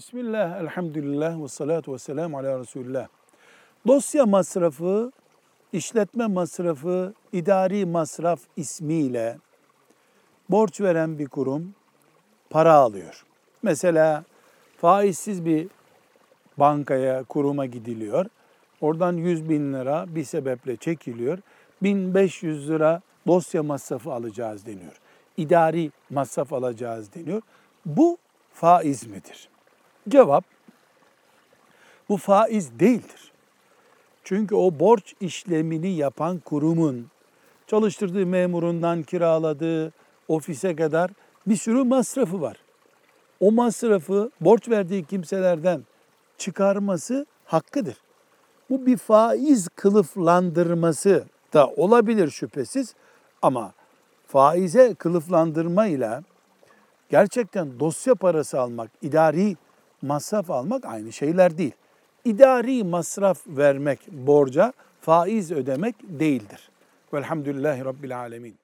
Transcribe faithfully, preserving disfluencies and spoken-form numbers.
Bismillah, elhamdülillah ve salatu ve selamu ala Resulullah. Dosya masrafı, işletme masrafı, idari masraf ismiyle borç veren bir kurum para alıyor. Mesela faizsiz bir bankaya, kuruma gidiliyor. Oradan yüz bin lira bir sebeple çekiliyor. bin beş yüz lira dosya masrafı alacağız deniyor. İdari masraf alacağız deniyor. Bu faiz midir? Cevap, bu faiz değildir. Çünkü o borç işlemini yapan kurumun çalıştırdığı memurundan kiraladığı ofise kadar bir sürü masrafı var. O masrafı borç verdiği kimselerden çıkarması hakkıdır. Bu bir faiz kılıflandırması da olabilir şüphesiz ama faize kılıflandırmayla gerçekten dosya parası almak, idari masraf almak aynı şeyler değil. İdari masraf vermek borca faiz ödemek değildir. Velhamdülillahi Rabbil Alemin.